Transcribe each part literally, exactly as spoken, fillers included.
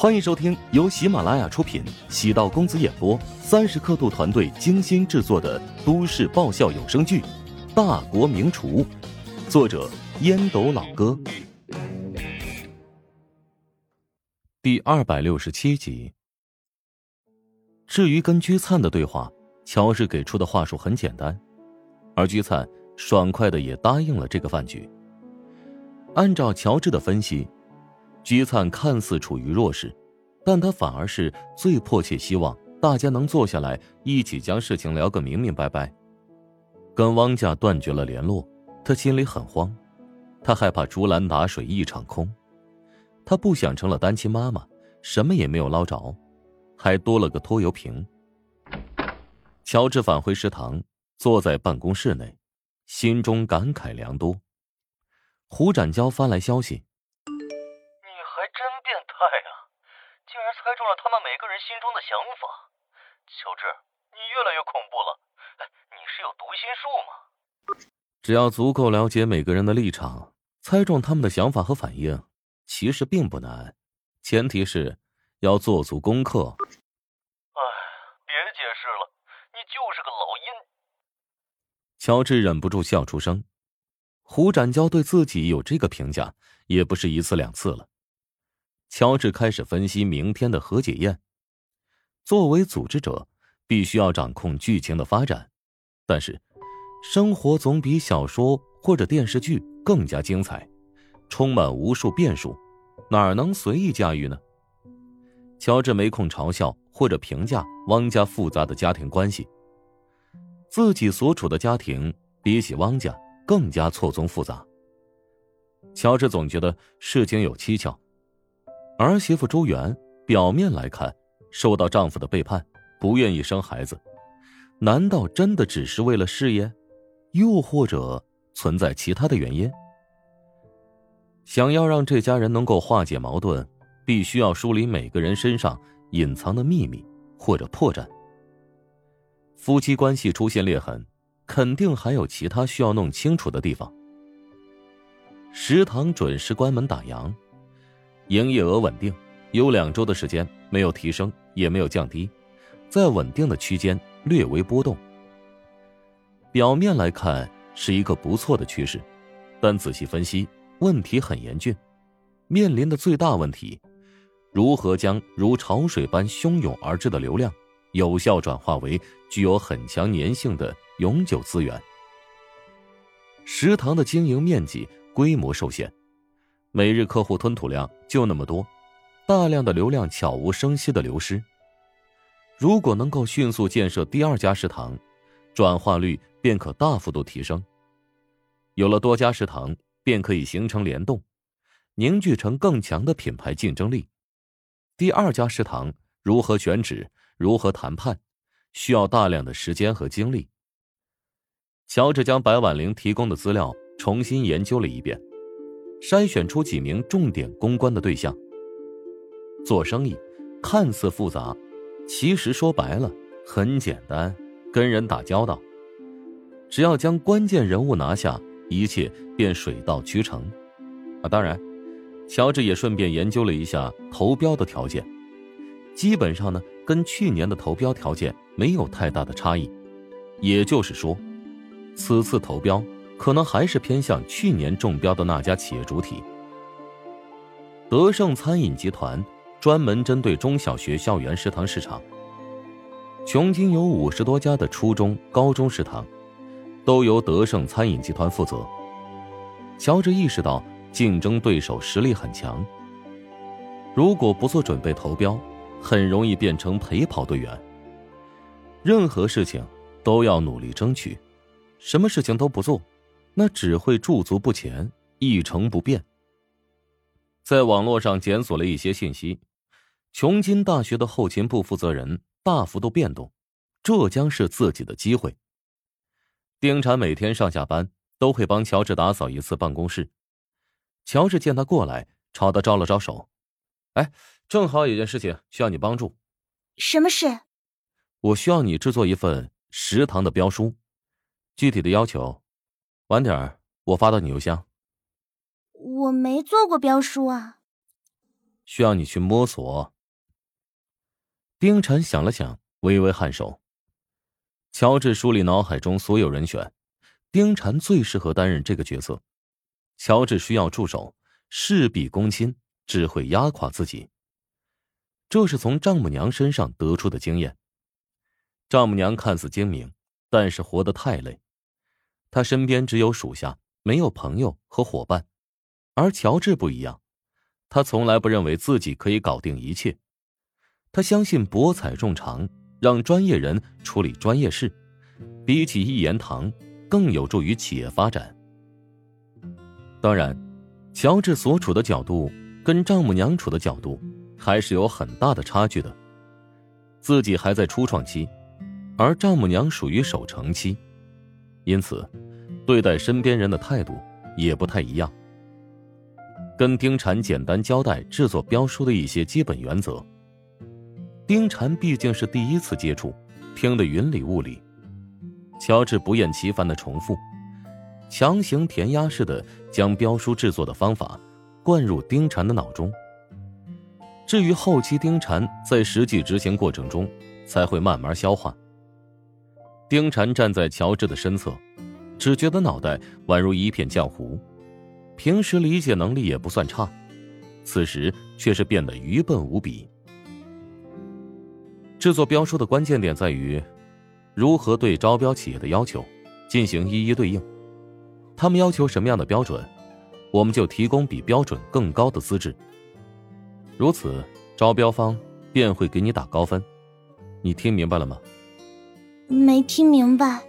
欢迎收听由喜马拉雅出品，喜到公子演播，三十刻度团队精心制作的都市爆笑有声剧《大国名厨》，作者烟斗老哥，第二百六十七集。至于跟居灿的对话，乔治给出的话术很简单，而居灿爽快的也答应了这个饭局。按照乔治的分析，居灿看似处于弱势，但他反而是最迫切希望大家能坐下来一起将事情聊个明明白白。跟汪家断绝了联络，他心里很慌，他害怕竹篮打水一场空，他不想成了单亲妈妈，什么也没有捞着，还多了个拖油瓶。乔治返回食堂，坐在办公室内，心中感慨良多。胡展娇发来消息，猜中了他们每个人心中的想法。乔治，你越来越恐怖了，你是有读心术吗？只要足够了解每个人的立场，猜中他们的想法和反应其实并不难，前提是要做足功课。哎，别解释了，你就是个老阴。乔治忍不住笑出声。胡展娇对自己有这个评价也不是一次两次了。乔治开始分析明天的和解宴。作为组织者，必须要掌控剧情的发展，但是生活总比小说或者电视剧更加精彩，充满无数变数，哪能随意驾驭呢？乔治没空嘲笑或者评价汪家复杂的家庭关系，自己所处的家庭比起汪家更加错综复杂。乔治总觉得事情有蹊跷。儿媳妇朱媛表面来看受到丈夫的背叛，不愿意生孩子，难道真的只是为了事业？又或者存在其他的原因？想要让这家人能够化解矛盾，必须要梳理每个人身上隐藏的秘密或者破绽。夫妻关系出现裂痕，肯定还有其他需要弄清楚的地方。食堂准时关门打烊，营业额稳定，有两周的时间没有提升也没有降低，在稳定的区间略微波动。表面来看是一个不错的趋势，但仔细分析问题很严峻，面临的最大问题，如何将如潮水般汹涌而至的流量有效转化为具有很强粘性的永久资源。食堂的经营面积规模受限，每日客户吞吐量就那么多，大量的流量悄无声息的流失。如果能够迅速建设第二家食堂，转化率便可大幅度提升。有了多家食堂，便可以形成联动，凝聚成更强的品牌竞争力。第二家食堂如何选址，如何谈判，需要大量的时间和精力。乔治将白婉玲提供的资料重新研究了一遍，筛选出几名重点公关的对象。做生意看似复杂，其实说白了很简单，跟人打交道，只要将关键人物拿下，一切便水到渠成。啊，当然乔治也顺便研究了一下投标的条件，基本上呢跟去年的投标条件没有太大的差异，也就是说此次投标可能还是偏向去年中标的那家企业主体。德胜餐饮集团专门针对中小学校园食堂市场，琼京有五十多家的初中、高中食堂，都由德胜餐饮集团负责。乔治意识到竞争对手实力很强，如果不做准备投标，很容易变成陪跑队员。任何事情都要努力争取，什么事情都不做，那只会驻足不前，一成不变。在网络上检索了一些信息，琼京大学的后勤部负责人大幅度变动，这将是自己的机会。丁婵每天上下班都会帮乔治打扫一次办公室，乔治见他过来，朝他招了招手，哎，正好有件事情需要你帮助。什么事？我需要你制作一份食堂的标书，具体的要求晚点儿我发到你邮箱。我没做过标书啊。需要你去摸索。丁婵想了想，微微颔首。乔治梳理脑海中所有人选，丁婵最适合担任这个角色。乔治需要助手，事必躬亲，只会压垮自己。这是从丈母娘身上得出的经验。丈母娘看似精明，但是活得太累。她身边只有属下，没有朋友和伙伴。而乔治不一样，他从来不认为自己可以搞定一切。他相信博采众长，让专业人处理专业事，比起一言堂更有助于企业发展。当然，乔治所处的角度跟丈母娘处的角度还是有很大的差距的。自己还在初创期，而丈母娘属于守成期，因此对待身边人的态度也不太一样。跟丁婵简单交代制作标书的一些基本原则。丁婵毕竟是第一次接触，听得云里雾里。乔治不厌其烦的重复，强行填鸭式的将标书制作的方法灌入丁婵的脑中。至于后期丁婵在实际执行过程中才会慢慢消化。丁婵站在乔治的身侧，只觉得脑袋宛如一片浆糊。平时理解能力也不算差，此时却是变得愚笨无比。制作标书的关键点在于如何对招标企业的要求进行一一对应。他们要求什么样的标准，我们就提供比标准更高的资质。如此，招标方便会给你打高分。你听明白了吗？没听明白，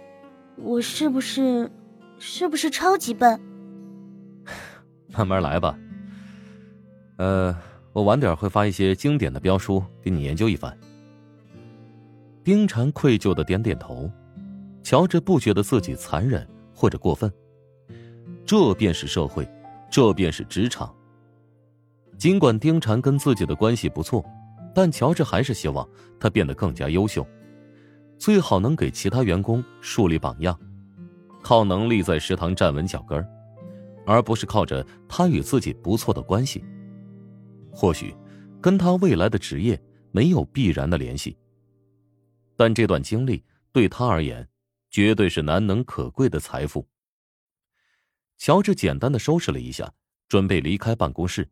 我是不是是不是超级笨？慢慢来吧。呃，我晚点会发一些经典的标书给你研究一番。丁婵愧疚的点点头。乔治不觉得自己残忍或者过分，这便是社会，这便是职场。尽管丁婵跟自己的关系不错，但乔治还是希望他变得更加优秀，最好能给其他员工树立榜样，靠能力在食堂站稳脚跟儿，而不是靠着他与自己不错的关系。或许跟他未来的职业没有必然的联系，但这段经历对他而言绝对是难能可贵的财富。乔治简单的收拾了一下，准备离开办公室。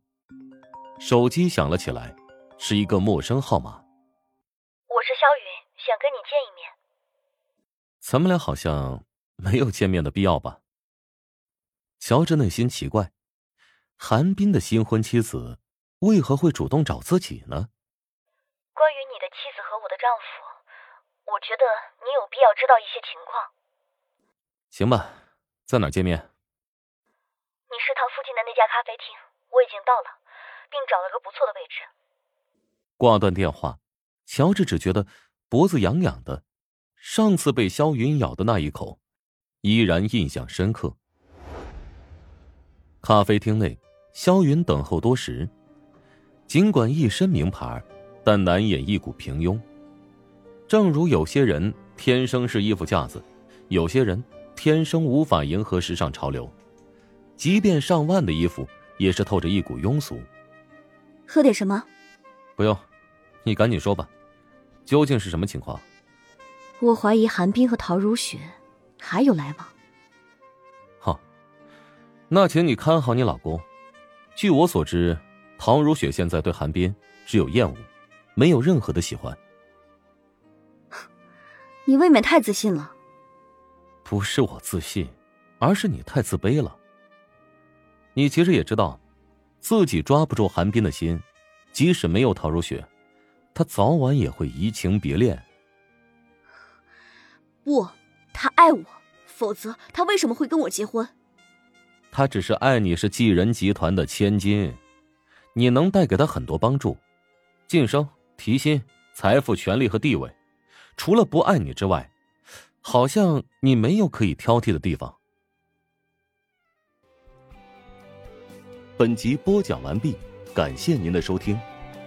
手机响了起来，是一个陌生号码。我是肖云，想跟你见一面。咱们俩好像没有见面的必要吧？乔治内心奇怪，韩冰的新婚妻子为何会主动找自己呢？关于你的妻子和我的丈夫，我觉得你有必要知道一些情况。行吧，在哪儿见面？你食堂附近的那家咖啡厅，我已经到了，并找了个不错的位置。挂断电话，乔治只觉得脖子痒痒的，上次被萧云咬的那一口，依然印象深刻。咖啡厅内，萧云等候多时，尽管一身名牌，但难掩一股平庸。正如有些人天生是衣服架子，有些人天生无法迎合时尚潮流，即便上万的衣服也是透着一股庸俗。喝点什么？不用，你赶紧说吧，究竟是什么情况？我怀疑韩冰和陶如雪还有来往。那请你看好你老公。据我所知，陶如雪现在对韩冰只有厌恶，没有任何的喜欢。你未免太自信了。不是我自信，而是你太自卑了。你其实也知道，自己抓不住韩冰的心，即使没有陶如雪，她早晚也会移情别恋。不，她爱我，否则她为什么会跟我结婚？他只是爱你是济仁集团的千金，你能带给他很多帮助，晋升、提薪、财富、权力和地位。除了不爱你之外，好像你没有可以挑剔的地方。本集播讲完毕，感谢您的收听。